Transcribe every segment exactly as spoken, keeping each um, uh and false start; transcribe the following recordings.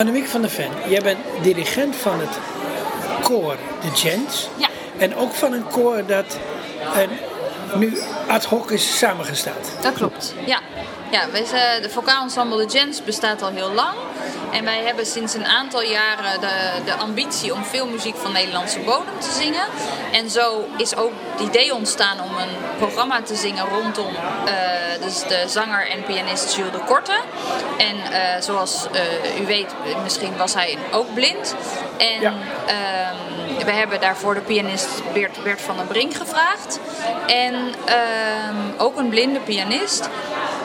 Annemiek van der Ven, jij bent dirigent van het koor The Gents. Ja. En ook van een koor dat uh, nu ad hoc is samengesteld. Dat klopt, ja. Ja, wij zijn, de vocaalensemble The Gents bestaat al heel lang. En wij hebben sinds een aantal jaren de, de ambitie om veel muziek van Nederlandse bodem te zingen. En zo is ook het idee ontstaan om een programma te zingen rondom uh, dus de zanger en pianist Jules de Korte. En uh, zoals uh, u weet, misschien was hij ook blind. En ja. uh, we hebben daarvoor de pianist Bert, Bert van den Brink gevraagd. En uh, ook een blinde pianist.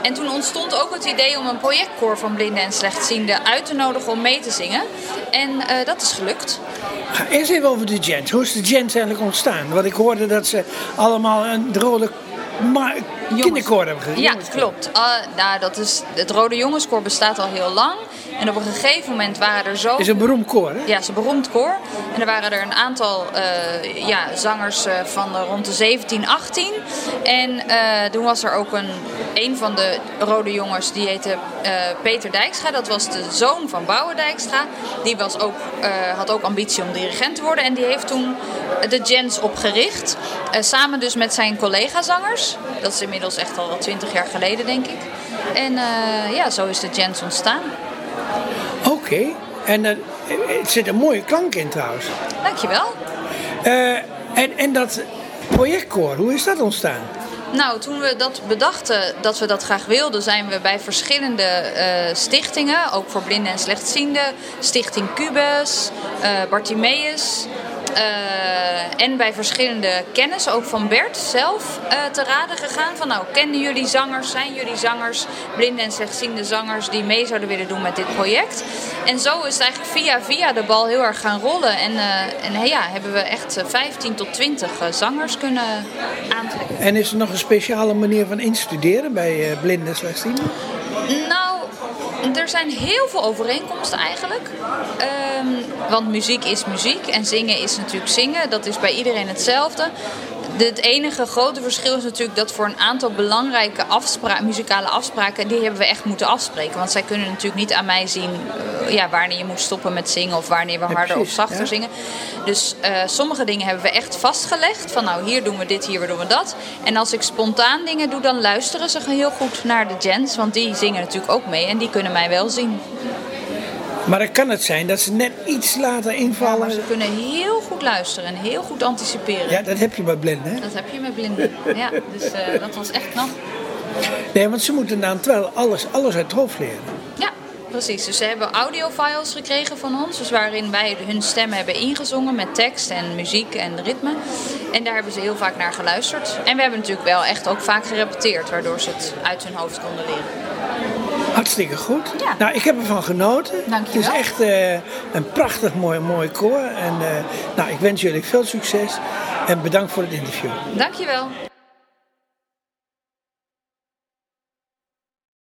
En toen ontstond ook het idee om een projectkoor van blinden en slechtzienden uit te nodigen om mee te zingen. En uh, dat is gelukt. Ga eerst even over The Gents. Hoe is The Gents eigenlijk ontstaan? Want ik hoorde dat ze allemaal een rode ma- kinderkoor hebben gegeven. Ja, klopt. Uh, nou, dat is, het Rode Jongenskoor bestaat al heel lang. En op een gegeven moment waren er zo... Het is een beroemd koor, hè? Ja, het is een beroemd koor. En er waren er een aantal uh, ja, zangers uh, van de, rond de zeventien, achttien. En uh, toen was er ook een, een van de rode jongens, die heette uh, Peter Dijkstra. Dat was de zoon van Bouwe Dijkstra. Die was ook, uh, had ook ambitie om dirigent te worden. En die heeft toen The Gents opgericht. Uh, samen dus met zijn collega-zangers. Dat is inmiddels echt al twintig jaar geleden, denk ik. En uh, ja, zo is The Gents ontstaan. Oké, okay. En uh, het zit een mooie klank in trouwens. Dankjewel. Uh, en, en dat projectkoor, hoe is dat ontstaan? Nou, toen we dat bedachten dat we dat graag wilden, zijn we bij verschillende uh, stichtingen, ook voor blinden en slechtzienden, Stichting Cubus, uh, Bartiméus. Uh, en bij verschillende kennis, ook van Bert zelf, uh, te raden gegaan. Van nou, kennen jullie zangers, zijn jullie zangers, blinde en slechtziende zangers die mee zouden willen doen met dit project. En zo is het eigenlijk via via de bal heel erg gaan rollen. En, uh, en ja, hebben we echt vijftien tot twintig uh, zangers kunnen aantrekken. En is er nog een speciale manier van instuderen bij uh, blinde en slechtzienden? Nou, er zijn heel veel overeenkomsten eigenlijk. Um, want muziek is muziek en zingen is natuurlijk zingen. Dat is bij iedereen hetzelfde. Het enige grote verschil is natuurlijk dat voor een aantal belangrijke afspra- muzikale afspraken... die hebben we echt moeten afspreken. Want zij kunnen natuurlijk niet aan mij zien uh, ja, wanneer je moet stoppen met zingen... of wanneer we harder of zachter ja. zingen. Dus uh, sommige dingen hebben we echt vastgelegd. Van nou, hier doen we dit, hier doen we dat. En als ik spontaan dingen doe, dan luisteren ze heel goed naar The Gents. Want die zingen natuurlijk ook mee en die kunnen mij wel zien. Maar dan kan het zijn dat ze net iets later invallen. Ja, maar ze kunnen heel goed luisteren en heel goed anticiperen. Ja, dat heb je met blinden, hè? Dat heb je met blinden, ja. Dus uh, dat was echt knap. Nee, want ze moeten dan wel alles, alles uit het hoofd leren. Ja, precies. Dus ze hebben audiofiles gekregen van ons. Dus waarin wij hun stem hebben ingezongen met tekst en muziek en ritme. En daar hebben ze heel vaak naar geluisterd. En we hebben natuurlijk wel echt ook vaak gerepeteerd. Waardoor ze het uit hun hoofd konden leren. Hartstikke goed. Ja. Nou, ik heb ervan genoten. Dank je wel. Het is echt uh, een prachtig mooi, mooi koor. En uh, nou, ik wens jullie veel succes en bedankt voor het interview. Dank je wel.